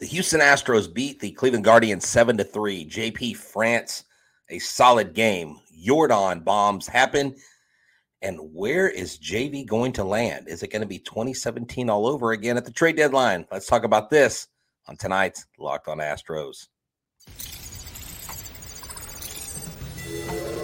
The Houston Astros beat the Cleveland Guardians 7-3. J.P. France, a solid game. Yordan bombs happen. And where is JV going to land? Is it going to be 2017 all over again at the trade deadline? Let's talk about this on tonight's Locked On Astros.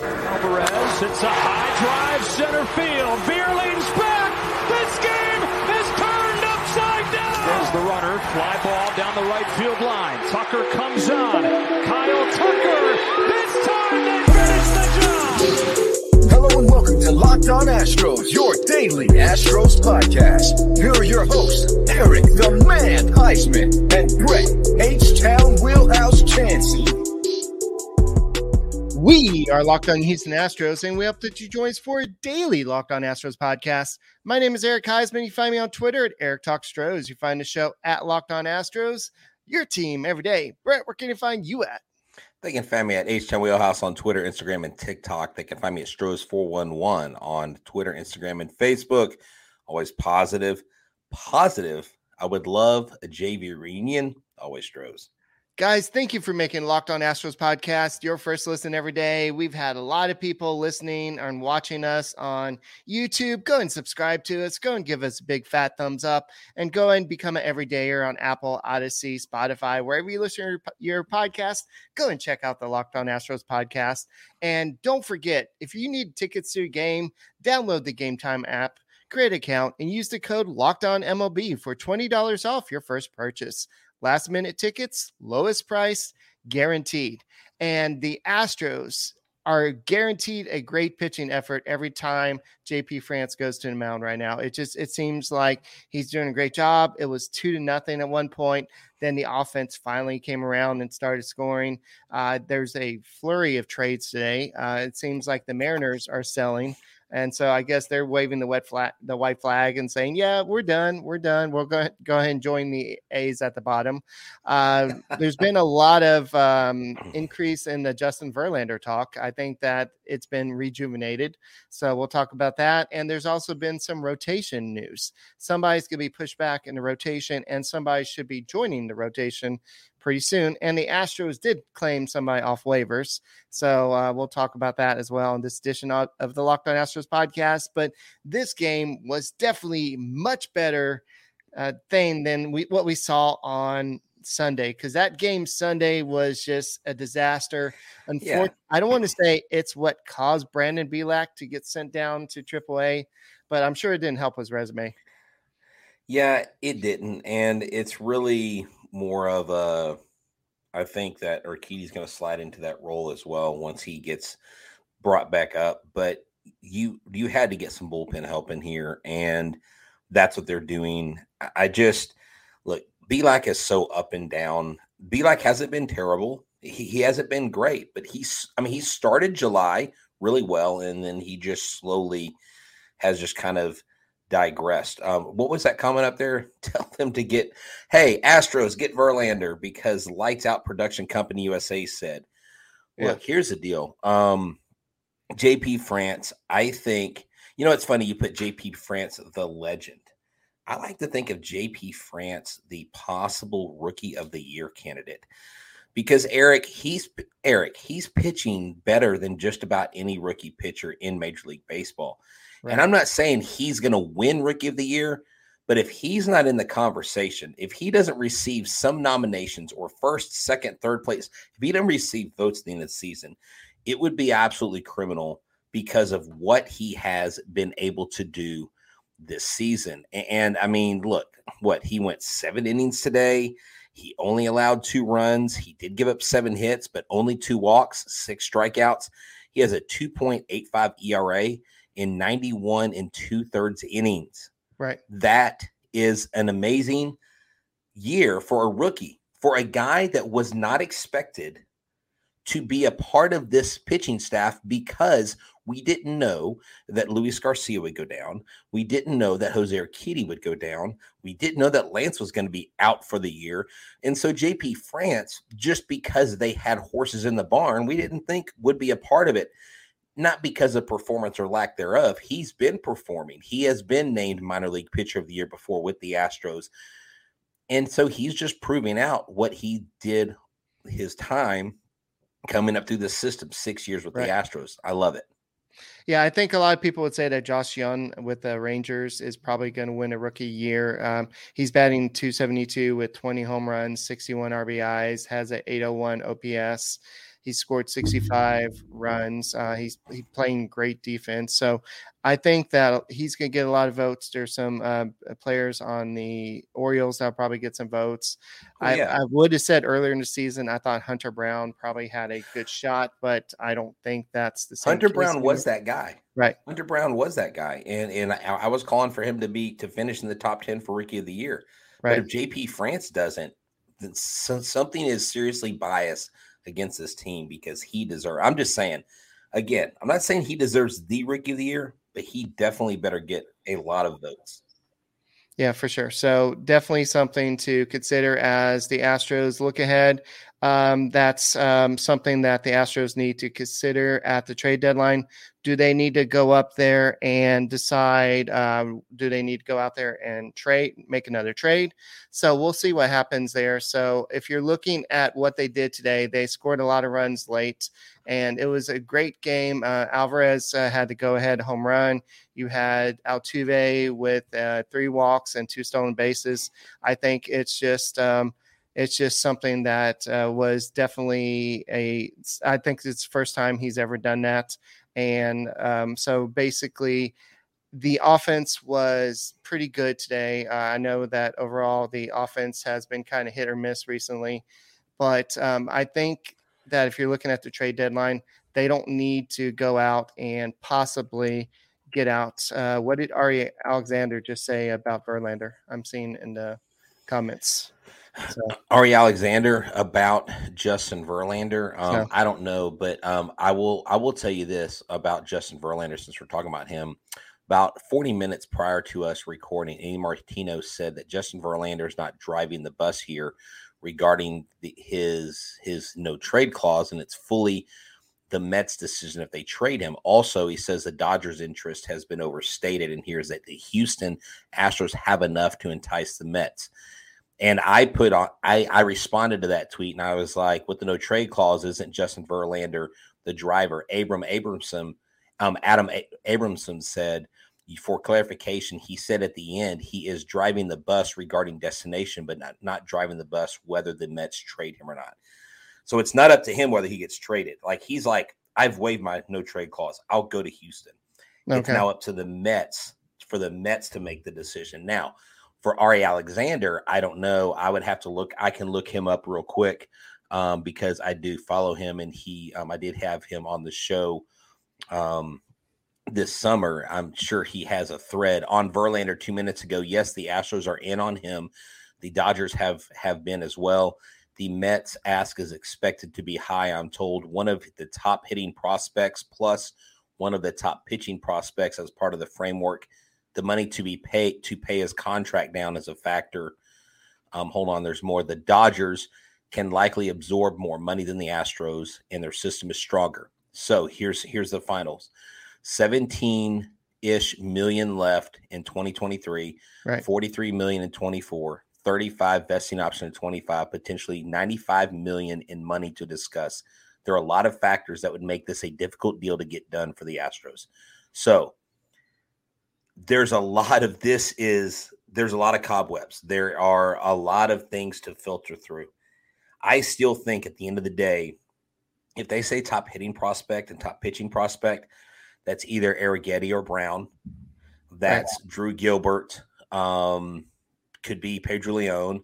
Alvarez hits a high drive center field. Beer leans back. This game is turned upside down. There's the runner. Fly ball down the right field line. Tucker comes on. Kyle Tucker. This time they finish the job. Hello and welcome to Locked On Astros, your daily Astros podcast. Here are your hosts, Eric the Man Heisman and Brett H-Town Wheelhouse Chancey. We are Locked On Houston Astros, and we hope that you join us for a daily Locked On Astros podcast. My name is Eric Heisman. You find me on Twitter at Eric Talk Stros. You find the show at Locked On Astros, your team every day. Brett, where can you find you at? They can find me at H-Town Wheelhouse on Twitter, Instagram, and TikTok. They can find me at Stros411 on Twitter, Instagram, and Facebook. Always positive. Positive. I would love a JV reunion. Always Stros. Guys, thank you for making Locked On Astros podcast your first listen every day. We've had a lot of people listening and watching us on YouTube. Go and subscribe to us. Go and give us a big fat thumbs up. And go and become an everydayer on Apple, Odyssey, Spotify, wherever you listen to your podcast. Go and check out the Locked On Astros podcast. And don't forget, if you need tickets to a game, download the Game Time app, create an account, and use the code LOCKEDONMLB for $20 off your first purchase. Last minute tickets, lowest price, guaranteed. And the Astros are guaranteed a great pitching effort every time J.P. France goes to the mound right now. It seems like he's doing a great job. It was 2-0 at one point. Then the offense finally came around and started scoring. There's a flurry of trades today. It seems like the Mariners are selling. And so I guess they're waving the white flag and saying, yeah, we're done. We'll go ahead and join the A's at the bottom. There's been a lot of increase in the Justin Verlander talk. I think that it's been rejuvenated. So we'll talk about that. And there's also been some rotation news. Somebody's going to be pushed back in the rotation, and somebody should be joining the rotation pretty soon. And the Astros did claim somebody off waivers. So we'll talk about that as well in this edition of the Locked On Astros podcast. But this game was definitely much better thing than what we saw on Sunday, because that game Sunday was just a disaster. Unfortunately, yeah. I don't want to say it's what caused Brandon Bielak to get sent down to AAA, but I'm sure it didn't help his resume. Yeah, it didn't. And it's really more of a, I think that Urquidy's going to slide into that role as well once he gets brought back up. But you had to get some bullpen help in here, and that's what they're doing. I just look, Bielak is so up and down. Bielak hasn't been terrible. He hasn't been great, but he started July really well, and then he just slowly has just kind of digressed. What was that comment up there? Tell them to Astros, get Verlander, because Lights Out Production Company USA said, look, here's the deal. J.P. France, I think, it's funny you put J.P. France, the legend. I like to think of J.P. France, the possible Rookie of the Year candidate, because Eric, he's pitching better than just about any rookie pitcher in Major League Baseball. Right. And I'm not saying he's going to win Rookie of the Year, but if he's not in the conversation, if he doesn't receive some nominations or first, second, third place, if he doesn't receive votes at the end of the season, it would be absolutely criminal because of what he has been able to do this season. And I mean, look, he went 7 innings today. He only allowed 2 runs. He did give up 7 hits, but only 2 walks, 6 strikeouts. He has a 2.85 ERA in 91 2/3 innings. Right. That is an amazing year for a rookie, for a guy that was not expected to be a part of this pitching staff, because we didn't know that Luis Garcia would go down. We didn't know that Jose Urquidy would go down. We didn't know that Lance was going to be out for the year. And so J.P. France, just because they had horses in the barn, we didn't think would be a part of it. Not because of performance or lack thereof. He's been performing. He has been named minor league pitcher of the year before with the Astros. And so he's just proving out what he did his time coming up through the system, 6 years with the Astros. I love it. Yeah, I think a lot of people would say that Josh Young with the Rangers is probably going to win a rookie year. He's batting .272 with 20 home runs, 61 RBIs, has an 801 OPS. He scored 65 runs. He's playing great defense. So I think that he's going to get a lot of votes. There's some players on the Orioles that'll probably get some votes. I would have said earlier in the season, I thought Hunter Brown probably had a good shot, but I don't think that's the same. Hunter Brown was that guy. Right. Hunter Brown was that guy. And I was calling for him to finish in the top 10 for Rookie of the Year. Right. But if J.P. France doesn't, then something is seriously biased against this team, because he deserves. I'm just saying, again, I'm not saying he deserves the Rookie of the Year, but he definitely better get a lot of votes. Yeah, for sure. So definitely something to consider as the Astros look ahead. That's something that the Astros need to consider at the trade deadline. Do they need to go up there and decide? Do they need to go out there and make another trade? So we'll see what happens there. So if you're looking at what they did today, they scored a lot of runs late, and it was a great game. Alvarez had the go-ahead home run. You had Altuve with 3 walks and 2 stolen bases. I think it's just something that was definitely I think it's the first time he's ever done that. And so basically the offense was pretty good today. I know that overall the offense has been kind of hit or miss recently, but I think that if you're looking at the trade deadline, they don't need to go out and possibly get out. What did Ari Alexander just say about Verlander? I'm seeing in the comments. So. Ari Alexander about Justin Verlander. I don't know, but I will tell you this about Justin Verlander, since we're talking about him. About 40 minutes prior to us recording, Andy Martino said that Justin Verlander is not driving the bus here regarding his no trade clause, and it's fully the Mets' decision if they trade him. Also, he says the Dodgers' interest has been overstated, and here's that the Houston Astros have enough to entice the Mets. And I responded to that tweet, and I was like, with the no trade clause, isn't Justin Verlander the driver? Adam Abramson said, for clarification, he said at the end, he is driving the bus regarding destination, but not driving the bus whether the Mets trade him or not. So it's not up to him whether he gets traded. Like, he's like, I've waived my no trade clause. I'll go to Houston. Okay. It's now up to the Mets, for the Mets to make the decision. Now, for Ari Alexander, I don't know. I would have to look. I can look him up real quick because I do follow him, and I did have him on the show this summer. I'm sure he has a thread on Verlander 2 minutes ago. Yes, the Astros are in on him. The Dodgers have been as well. The Mets ask is expected to be high, I'm told. One of the top hitting prospects plus one of the top pitching prospects as part of the framework. The money to be paid to pay his contract down is a factor. Hold on, there's more. The Dodgers can likely absorb more money than the Astros, and their system is stronger. So here's the finals: 17-ish million left in 2023, right. 43 million in 24, 35 vesting option in 25, potentially 95 million in money to discuss. There are a lot of factors that would make this a difficult deal to get done for the Astros. So. There's a lot of cobwebs. There are a lot of things to filter through. I still think at the end of the day, if they say top hitting prospect and top pitching prospect, that's either Urquidy or Brown. That's Drew Gilbert. Could be Pedro León.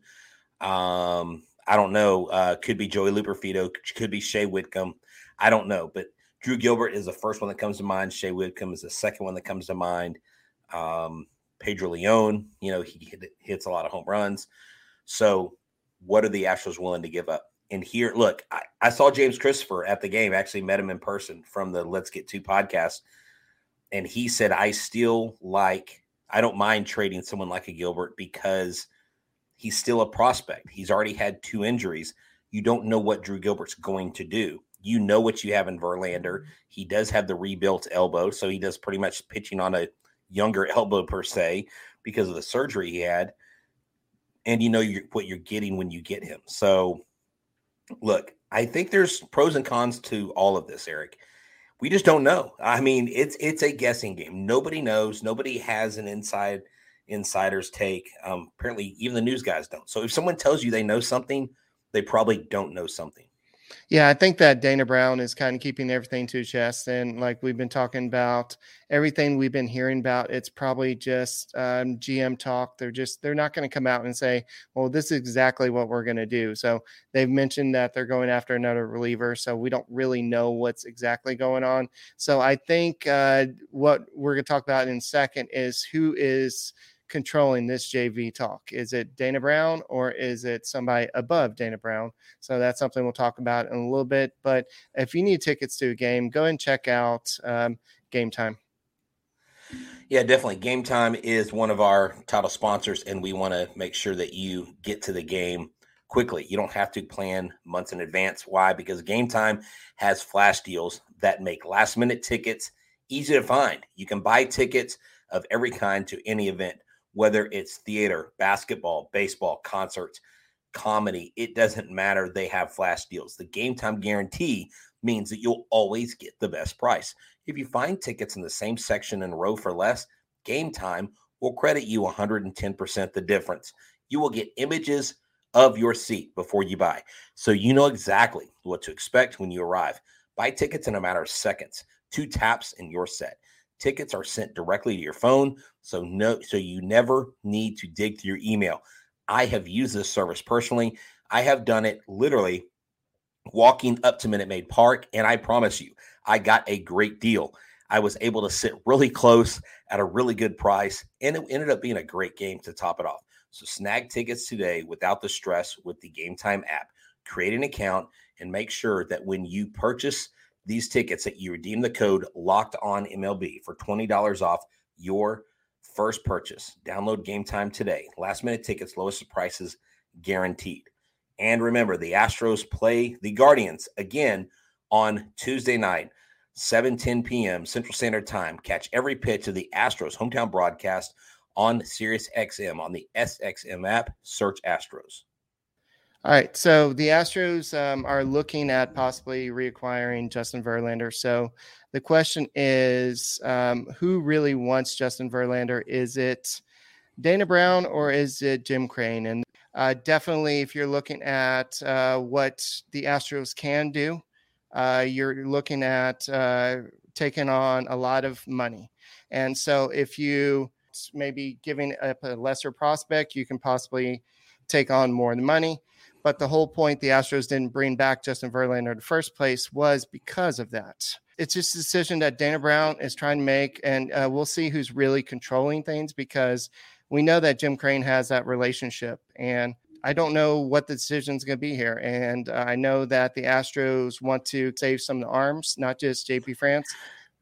I don't know. Could be Joey Luperfito. Could be Shea Whitcomb. I don't know. But Drew Gilbert is the first one that comes to mind. Shea Whitcomb is the second one that comes to mind. Pedro León, he hits a lot of home runs. So what are the Astros willing to give up? And here, look, I saw James Christopher at the game, actually met him in person from the Let's Get To podcast. And he said, I don't mind trading someone like a Gilbert because he's still a prospect. He's already had 2 injuries. You don't know what Drew Gilbert's going to do. You know what you have in Verlander. He does have the rebuilt elbow. So he does pretty much pitching on a younger elbow per se because of the surgery he had. and you know what you're getting when you get him. So, look, I think there's pros and cons to all of this, Eric. We just don't know. I mean, it's a guessing game. Nobody knows. Nobody has an insider's take. Apparently, even the news guys don't. So if someone tells you they know something, they probably don't know something. Yeah, I think that Dana Brown is kind of keeping everything to his chest. And like we've been talking about, everything we've been hearing about, it's probably just GM talk. They're not going to come out and say, well, this is exactly what we're going to do. So they've mentioned that they're going after another reliever. So we don't really know what's exactly going on. So I think what we're going to talk about in a second is who is controlling this JV talk. Is it Dana Brown or is it somebody above Dana Brown? So that's something we'll talk about in a little bit. But if you need tickets to a game, go and check out Game Time. Yeah, definitely. Game Time is one of our title sponsors, and we want to make sure that you get to the game quickly. You don't have to plan months in advance. Why? Because Game Time has flash deals that make last-minute tickets easy to find. You can buy tickets of every kind to any event, whether it's theater, basketball, baseball, concerts, comedy, it doesn't matter. They have flash deals. The Game Time guarantee means that you'll always get the best price. If you find tickets in the same section and row for less, Game Time will credit you 110% the difference. You will get images of your seat before you buy, so you know exactly what to expect when you arrive. Buy tickets in a matter of seconds, 2 taps and you're set. Tickets are sent directly to your phone, so you never need to dig through your email. I have used this service personally. I have done it literally walking up to Minute Maid Park, and I promise you, I got a great deal. I was able to sit really close at a really good price, and it ended up being a great game to top it off. So snag tickets today without the stress with the Game Time app. Create an account and make sure that when you purchase these tickets that you redeem the code Locked On MLB for $20 off your first purchase. Download Game Time today. Last minute tickets, lowest prices guaranteed. And remember, the Astros play the Guardians again on Tuesday night, 7:10 p.m. Central Standard Time. Catch every pitch of the Astros hometown broadcast on SiriusXM on the SXM app. Search Astros. All right, so the Astros are looking at possibly reacquiring Justin Verlander. So the question is, who really wants Justin Verlander? Is it Dana Brown or is it Jim Crane? And definitely if you're looking at what the Astros can do, you're looking at taking on a lot of money. And so if you maybe giving up a lesser prospect, you can possibly take on more money. But the whole point the Astros didn't bring back Justin Verlander in the first place was because of that. It's just a decision that Dana Brown is trying to make, and we'll see who's really controlling things because we know that Jim Crane has that relationship, and I don't know what the decision is going to be here. And I know that the Astros want to save some of the arms, not just J.P. France,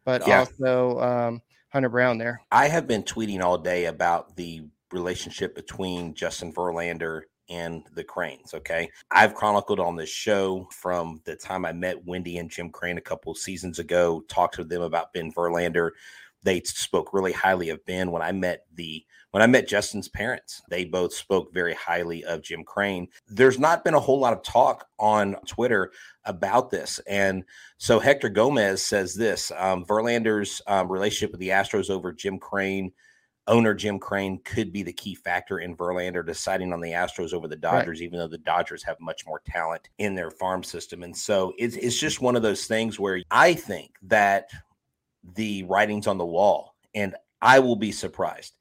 but also Hunter Brown there. I have been tweeting all day about the relationship between Justin Verlander and the Cranes, okay? I've chronicled on this show from the time I met Wendy and Jim Crane a couple of seasons ago, talked to them about Ben Verlander. They spoke really highly of Ben. When I met Justin's parents, they both spoke very highly of Jim Crane. There's not been a whole lot of talk on Twitter about this. And so Hector Gomez says this, Verlander's relationship with the Astros over Jim Crane, owner Jim Crane, could be the key factor in Verlander deciding on the Astros over the Dodgers, right, even though the Dodgers have much more talent in their farm system. And so it's just one of those things where I think that the writing's on the wall, and I will be surprised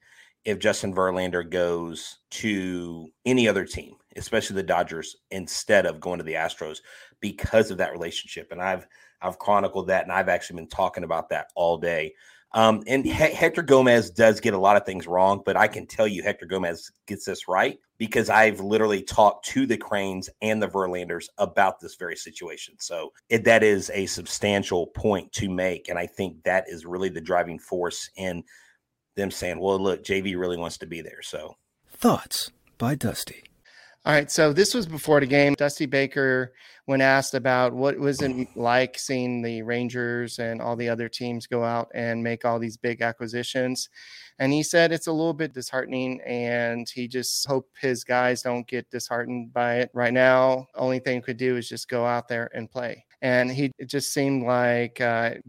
if Justin Verlander goes to any other team, especially the Dodgers, instead of going to the Astros because of that relationship. And I've chronicled that, and I've actually been talking about that all day. And Hector Gomez does get a lot of things wrong, but I can tell you Hector Gomez gets this right because I've literally talked to the Cranes and the Verlanders about this very situation. So that is a substantial point to make. And I think that is really the driving force in them saying, well, look, JV really wants to be there. So thoughts by Dusty. All right, so this was before the game. Dusty Baker, when asked about what was it like seeing the Rangers and all the other teams go out and make all these big acquisitions, and he said it's a little bit disheartening, and he just hope his guys don't get disheartened by it right now. Only thing he could do is just go out there and play. And it just seemed like I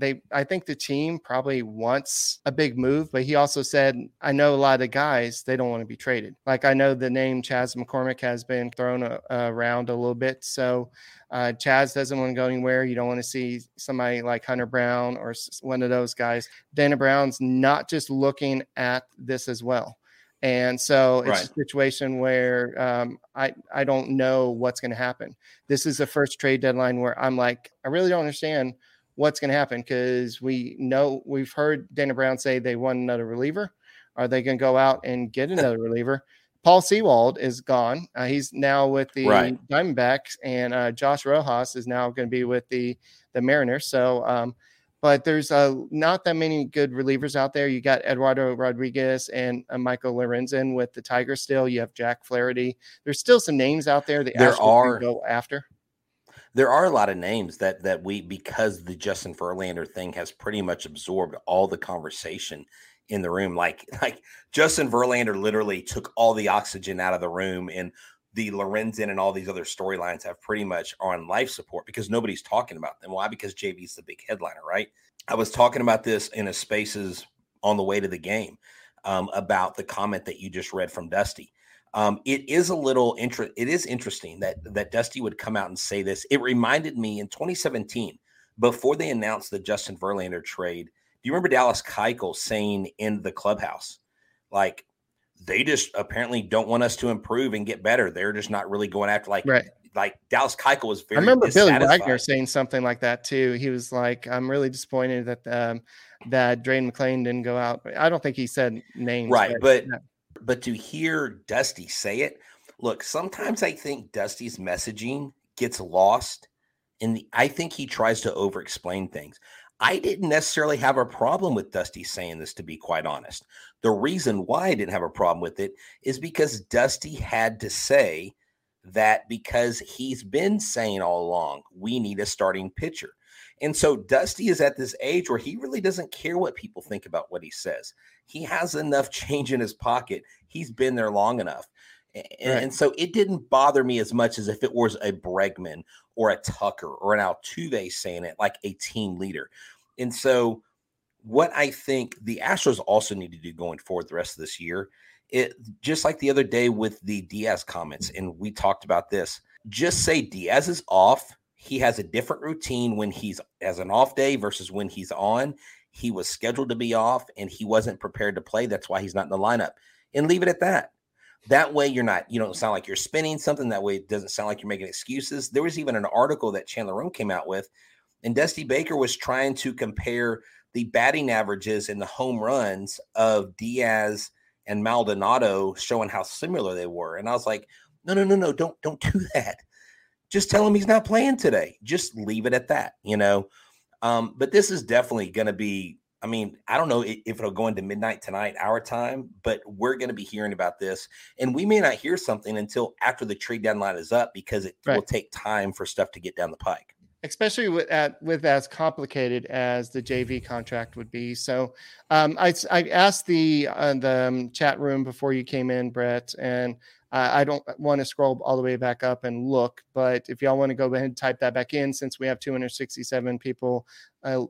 think the team probably wants a big move, but he also said, I know a lot of the guys, they don't want to be traded. Like, I know the name Chaz McCormick has been thrown around a little bit. So Chaz doesn't want to go anywhere. You don't want to see somebody like Hunter Brown or one of those guys. Dana Brown's not just looking at this as well. And so it's a situation where I don't know what's going to happen. This is the first trade deadline where I'm like, I really don't understand what's going to happen, because we've heard Dana Brown say they want another reliever. Are they going to go out and get another reliever? Paul Sewald is gone. He's now with the Diamondbacks, and Josh Rojas is now going to be with the Mariners. So, but there's not that many good relievers out there. You got Eduardo Rodriguez and Michael Lorenzen with the Tigers still. You have Jack Flaherty. There's still some names out there that there Astros can go after. There are a lot of names that we, because the Justin Verlander thing has pretty much absorbed all the conversation in the room. Like Justin Verlander literally took all the oxygen out of the room, and the Lorenzen and all these other storylines have pretty much on life support because nobody's talking about them. Why? Because JV's the big headliner, right? I was talking about this in a Spaces on the way to the game about the comment that you just read from Dusty. It is a little interesting that Dusty would come out and say this. It reminded me in 2017, before they announced the Justin Verlander trade, do you remember Dallas Keuchel saying in the clubhouse, like, they just apparently don't want us to improve and get better. They're just not really going after like Dallas Keuchel was very. I remember Billy Wagner saying something like that too. He was like, "I'm really disappointed that Drayden McClain didn't go out." I don't think he said names, right? But to hear Dusty say it, look. Sometimes I think Dusty's messaging gets lost, and I think he tries to overexplain things. I didn't necessarily have a problem with Dusty saying this, to be quite honest. The reason why I didn't have a problem with it is because Dusty had to say that, because he's been saying all along, we need a starting pitcher. And so Dusty is at this age where he really doesn't care what people think about what he says. He has enough change in his pocket. He's been there long enough. And so it didn't bother me as much as if it was a Bregman or a Tucker or an Altuve saying it, like a team leader. And so what I think the Astros also need to do going forward the rest of this year, it just like the other day with the Diaz comments, and we talked about this, just say Diaz is off. He has a different routine when he's as an off day versus when he's on. He was scheduled to be off, and he wasn't prepared to play. That's why he's not in the lineup, and leave it at that. That way you don't sound like you're spinning something. That way it doesn't sound like you're making excuses. There was even an article that Chandler Rome came out with, and Dusty Baker was trying to compare the batting averages and the home runs of Diaz and Maldonado, showing how similar they were. And I was like, no, don't do that. Just tell him he's not playing today. Just leave it at that, but this is definitely going to be, I mean, I don't know if it'll go into midnight tonight, our time, but we're going to be hearing about this. And we may not hear something until after the trade deadline is up, because it will take time for stuff to get down the pike. Especially with as complicated as the JV contract would be. So I asked the chat room before you came in, Brett, and I don't want to scroll all the way back up and look, but if y'all want to go ahead and type that back in, since we have 267 people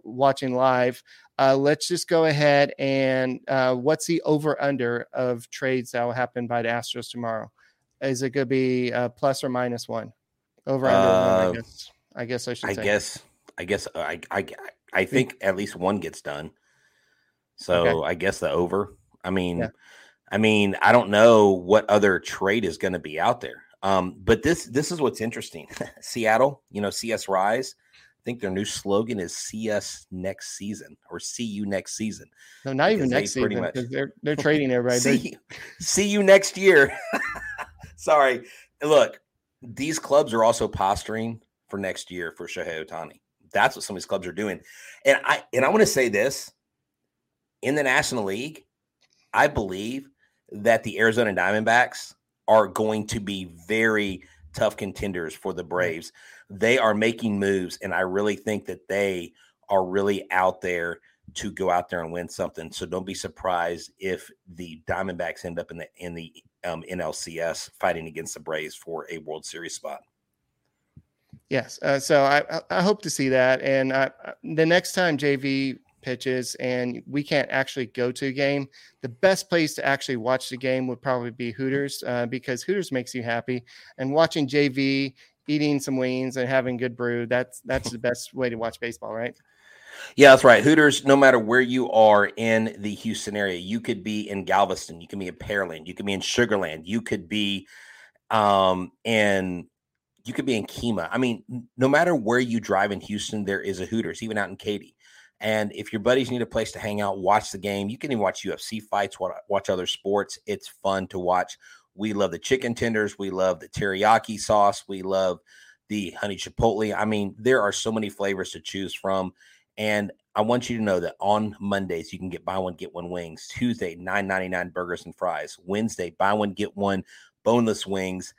watching live, let's just go ahead and what's the over-under of trades that will happen by the Astros tomorrow? Is it going to be plus or minus one? Over-under one, I guess. I guess I should say. I think at least one gets done. So okay. I guess the over. I mean, I don't know what other trade is going to be out there. But this is what's interesting. Seattle, see us rise. I think their new slogan is "See us next season" or "See you next season." No, not even next season. They're trading everybody. See you next year. Sorry. Look, these clubs are also posturing for next year for Shohei Ohtani. That's what some of these clubs are doing. And I want to say this. In the National League, I believe that the Arizona Diamondbacks are going to be very tough contenders for the Braves. They are making moves, and I really think that they are really out there to go out there and win something. So don't be surprised if the Diamondbacks end up in the NLCS fighting against the Braves for a World Series spot. Yes. So I hope to see that. And the next time JV pitches and we can't actually go to a game, the best place to actually watch the game would probably be Hooters, because Hooters makes you happy, and watching JV eating some wings and having good brew. That's the best way to watch baseball, right? Yeah, that's right. Hooters, no matter where you are in the Houston area, you could be in Galveston, you can be in Pearland, you can be in Sugar Land, you could be in Kima. I mean, no matter where you drive in Houston, there is a Hooters, even out in Katy. And if your buddies need a place to hang out, watch the game. You can even watch UFC fights, watch other sports. It's fun to watch. We love the chicken tenders. We love the teriyaki sauce. We love the honey chipotle. I mean, there are so many flavors to choose from. And I want you to know that on Mondays, you can get buy one, get one wings. Tuesday, $9.99 burgers and fries. Wednesday, buy one, get one boneless wings.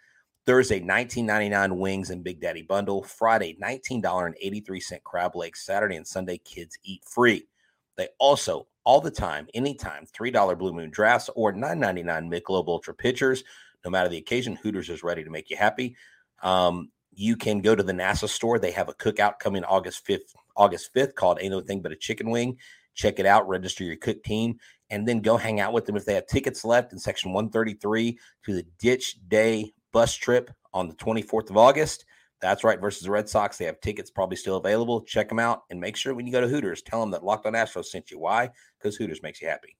Thursday, $19.99 wings and Big Daddy Bundle. Friday, $19.83 crab legs. Saturday and Sunday, kids eat free. They also, all the time, anytime, $3 Blue Moon drafts or $9.99 Michelob Ultra pitchers. No matter the occasion, Hooters is ready to make you happy. You can go to the NASA store. They have a cookout coming August 5th called Ain't No Thing But a Chicken Wing. Check it out. Register your cook team. And then go hang out with them if they have tickets left in Section 133 to the Ditch Day bus trip on the 24th of August. That's right, versus the Red Sox. They have tickets probably still available. Check them out, and make sure when you go to Hooters, tell them that Locked On Astros sent you. Why? Because Hooters makes you happy.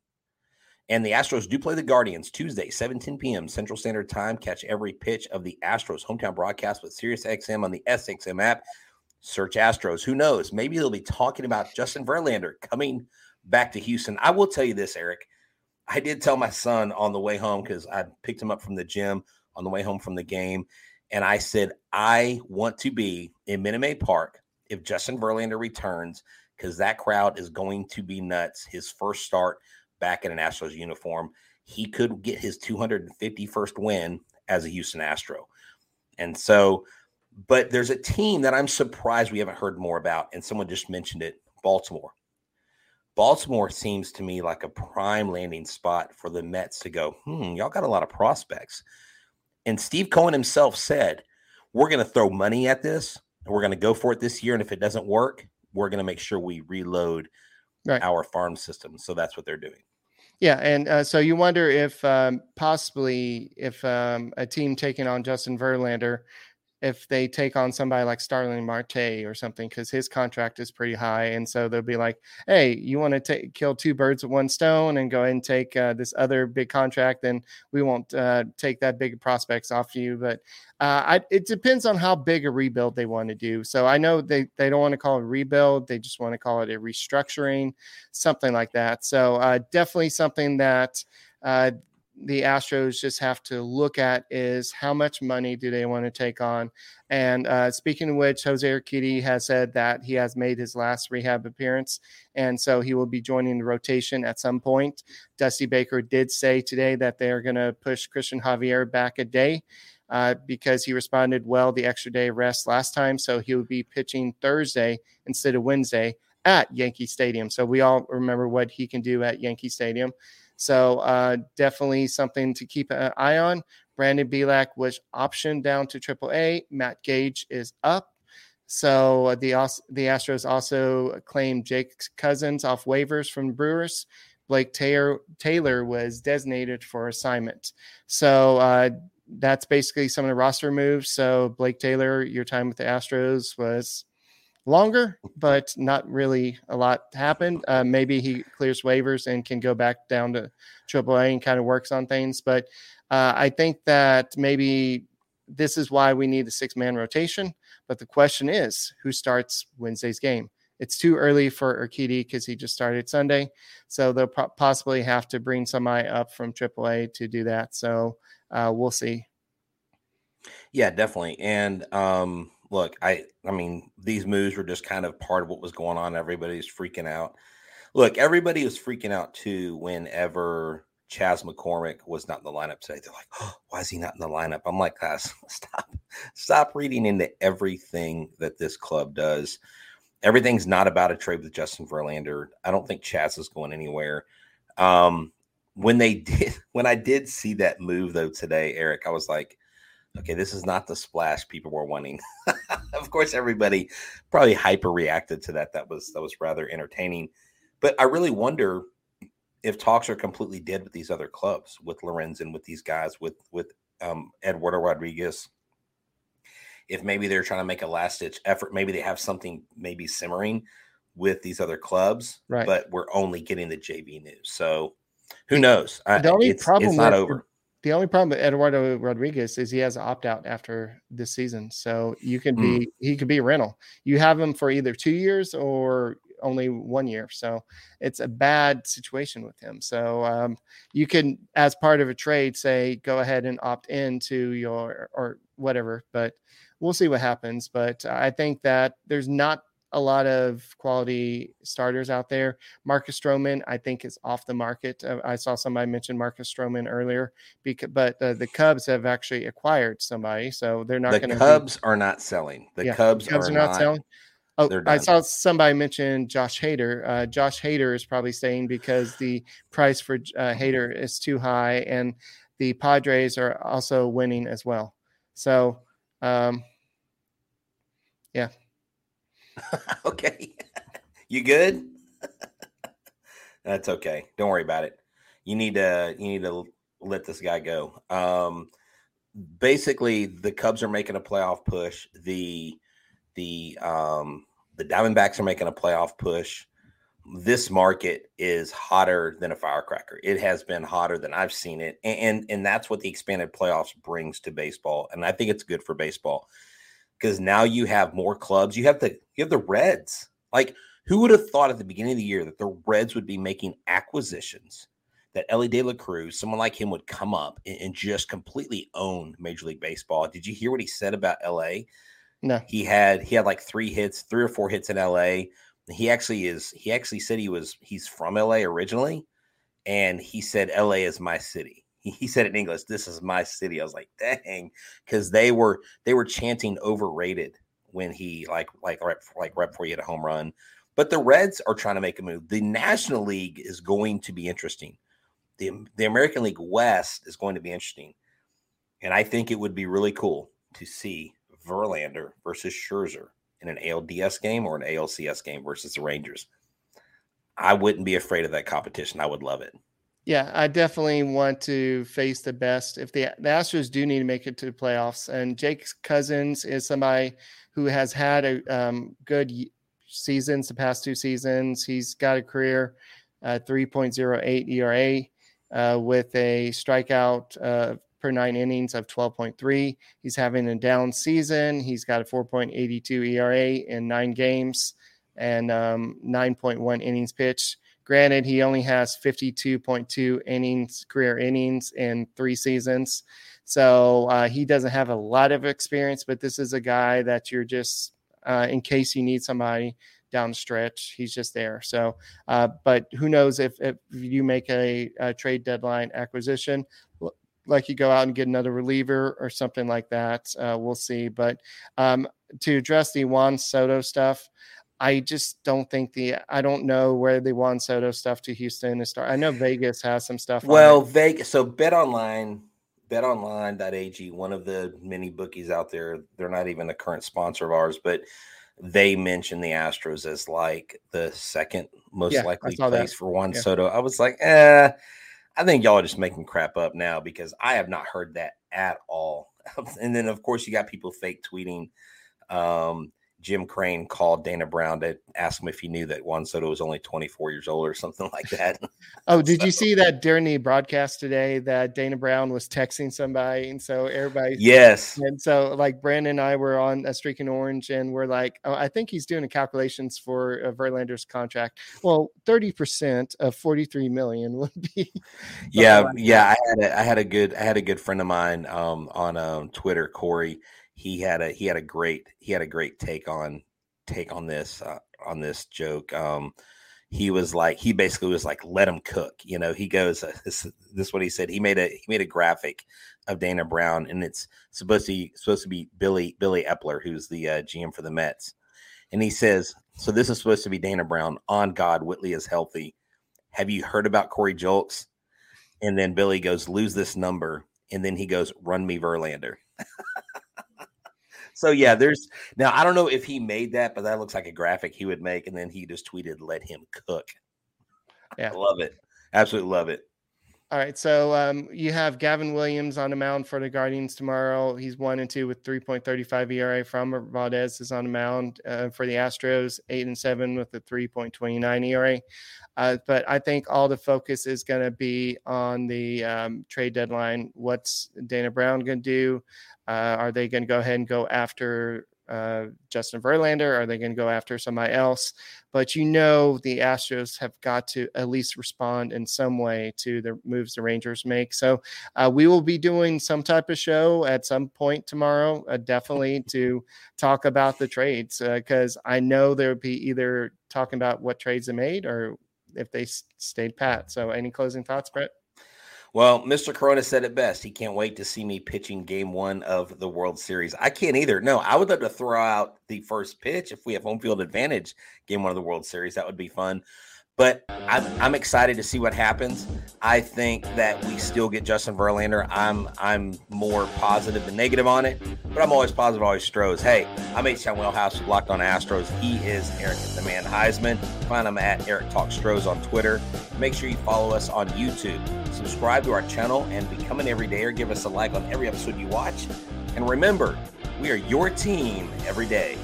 And the Astros do play the Guardians Tuesday, 7:10 p.m. Central Standard Time. Catch every pitch of the Astros hometown broadcast with SiriusXM on the SXM app. Search Astros. Who knows? Maybe they'll be talking about Justin Verlander coming back to Houston. I will tell you this, Eric. I did tell my son on the way home, because I picked him up from the gym on the way home from the game, and I said, I want to be in Minute Maid Park if Justin Verlander returns, because that crowd is going to be nuts. His first start back in an Astros uniform. He could get his 251st win as a Houston Astro. And so, but there's a team that I'm surprised we haven't heard more about, and someone just mentioned it, Baltimore. Baltimore seems to me like a prime landing spot for the Mets to go, y'all got a lot of prospects. And Steve Cohen himself said, we're going to throw money at this, and we're going to go for it this year, and if it doesn't work, we're going to make sure we reload our farm system. So that's what they're doing. Yeah, and so you wonder if possibly if a team taking on Justin Verlander, if they take on somebody like Starling Marte or something, because his contract is pretty high, and so they'll be like, hey, you want to kill two birds with one stone and go ahead and take this other big contract, then we won't take that big prospects off you. But it depends on how big a rebuild they want to do. So I know they don't want to call it a rebuild. They just want to call it a restructuring, something like that. So definitely something that the Astros just have to look at is how much money do they want to take on. And speaking of which, Jose Urquidy has said that he has made his last rehab appearance, and so he will be joining the rotation at some point. Dusty Baker did say today that they are going to push Christian Javier back a day because he responded well the extra day rest last time, so he will be pitching Thursday instead of Wednesday at Yankee Stadium. So we all remember what he can do at Yankee Stadium. So definitely something to keep an eye on. Brandon Bielak was optioned down to AAA. Matt Gage is up. So the Astros also claimed Jake Cousins off waivers from Brewers. Blake Taylor was designated for assignment. So that's basically some of the roster moves. So Blake Taylor, your time with the Astros was longer, but not really a lot happened. Maybe he clears waivers and can go back down to AAA and kind of works on things. But I think that maybe this is why we need the 6-man rotation. But the question is, who starts Wednesday's game? It's too early for Urquidy because he just started Sunday. So they'll possibly have to bring somebody up from AAA to do that. So we'll see. Yeah, definitely. And look, I mean, these moves were just kind of part of what was going on. Everybody's freaking out. Look, everybody was freaking out, too, whenever Chaz McCormick was not in the lineup today. They're like, oh, why is he not in the lineup? I'm like, guys, stop reading into everything that this club does. Everything's not about a trade with Justin Verlander. I don't think Chaz is going anywhere. When I did see that move though today, Eric, I was like, okay, this is not the splash people were wanting. Of course, everybody probably hyper reacted to that. That was rather entertaining. But I really wonder if talks are completely dead with these other clubs, with Lorenzen, with these guys, with Eduardo Rodriguez. If maybe they're trying to make a last-ditch effort, maybe they have something maybe simmering with these other clubs, right? But we're only getting the JV news. So who knows? The only problem with Eduardo Rodriguez is he has an opt-out after this season. So he could be a rental. You have him for either 2 years or only 1 year. So it's a bad situation with him. So you can, as part of a trade, say, go ahead and opt into your or whatever, but we'll see what happens. But I think that there's not a lot of quality starters out there. Marcus Stroman, I think, is off the market. I saw somebody mention Marcus Stroman earlier, but the Cubs have actually acquired somebody, so they're not going to. The Cubs are not selling. The Cubs are not selling. Oh, I saw somebody mention Josh Hader. Josh Hader is probably staying because the price for Hader is too high, and the Padres are also winning as well. So, yeah. Okay. You good? That's okay. Don't worry about it. You need to let this guy go. Basically, the Cubs are making a playoff push. The Diamondbacks are making a playoff push. This market is hotter than a firecracker. It has been hotter than I've seen it. And that's what the expanded playoffs brings to baseball. And I think it's good for baseball, because now you have more clubs. You have the Reds. Like, who would have thought at the beginning of the year that the Reds would be making acquisitions, that Ellie De La Cruz, someone like him, would come up and just completely own Major League Baseball? Did you hear what he said about L.A.? No. He had like three or four hits in L.A. He actually said he's from L.A. originally, and he said L.A. is my city. He said in English, "This is my city." I was like, "Dang," because they were chanting "overrated" when he right before he had a home run. But the Reds are trying to make a move. The National League is going to be interesting. The American League West is going to be interesting, and I think it would be really cool to see Verlander versus Scherzer in an ALDS game or an ALCS game versus the Rangers. I wouldn't be afraid of that competition. I would love it. Yeah, I definitely want to face the best. If the Astros do need to make it to the playoffs, and Jake Cousins is somebody who has had a good seasons, the past two seasons. He's got a career 3.08 ERA with a strikeout per nine innings of 12.3. He's having a down season. He's got a 4.82 ERA in nine games and 9.1 innings pitched. Granted, he only has 52.2 career innings in three seasons. So he doesn't have a lot of experience, but this is a guy that you're just, in case you need somebody down the stretch, he's just there. So, but who knows if you make a trade deadline acquisition, like you go out and get another reliever or something like that. We'll see. But to address the Juan Soto stuff, I just don't think I don't know where the Juan Soto stuff to Houston is starting. I know Vegas has some stuff. Well, Vegas. So betonline.ag, one of the many bookies out there. They're not even a current sponsor of ours, but they mentioned the Astros as like the second most likely place for Juan Soto. I was like, I think y'all are just making crap up now, because I have not heard that at all. And then of course you got people fake tweeting, Jim Crane called Dana Brown to ask him if he knew that Juan Soto was only 24 years old or something like that. Oh, did you see that during the broadcast today that Dana Brown was texting somebody? And so everybody. Yes. And so like Brandon and I were on a Streak in Orange, and we're like, oh, I think he's doing the calculations for Verlander's contract. Well, 30% of $43 million would be. Yeah. I had a good friend of mine on Twitter, Corey. He had a great take on this joke. he was like, he basically was like, let him cook. You know, he goes, this is what he said. He made a graphic of Dana Brown, and it's supposed to be Billy Epler, who's the GM for the Mets. And he says, so this is supposed to be Dana Brown. On God, Whitley is healthy. Have you heard about Corey Jolks? And then Billy goes, lose this number. And then he goes, run me Verlander. So, yeah, now I don't know if he made that, but that looks like a graphic he would make. And then he just tweeted, let him cook. Yeah, I love it. Absolutely love it. All right. So you have Gavin Williams on the mound for the Guardians tomorrow. He's 1-2 with 3.35 ERA. Framber Valdez is on the mound for the Astros, 8-7 with a 3.29 ERA. But I think all the focus is going to be on the trade deadline. What's Dana Brown going to do? Are they going to go ahead and go after Justin Verlander? Are they going to go after somebody else? But you know the Astros have got to at least respond in some way to the moves the Rangers make. So we will be doing some type of show at some point tomorrow, definitely to talk about the trades, because I know there would be either talking about what trades they made or if they stayed pat. So any closing thoughts, Brett? Well, Mr. Corona said it best. He can't wait to see me pitching Game 1 of the World Series. I can't either. No, I would love to throw out the first pitch if we have home field advantage. Game 1 of the World Series, that would be fun. But I'm excited to see what happens. I think that we still get Justin Verlander. I'm more positive than negative on it, but I'm always positive, always Stros. Hey, I'm H-Town Wellhouse with Locked On Astros. He is Eric the Man Heisman. Find him at Eric Talk Stros on Twitter. Make sure you follow us on YouTube. Subscribe to our channel and become an everydayer. Give us a like on every episode you watch. And remember, we are your team every day.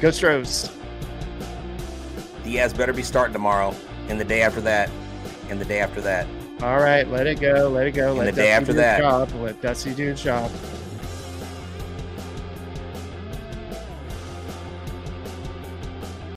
Go Stros. Diaz better be starting tomorrow, and the day after that, and the day after that. All right, let it go, let it go. Let Dusty do his job. Let Dusty do his job.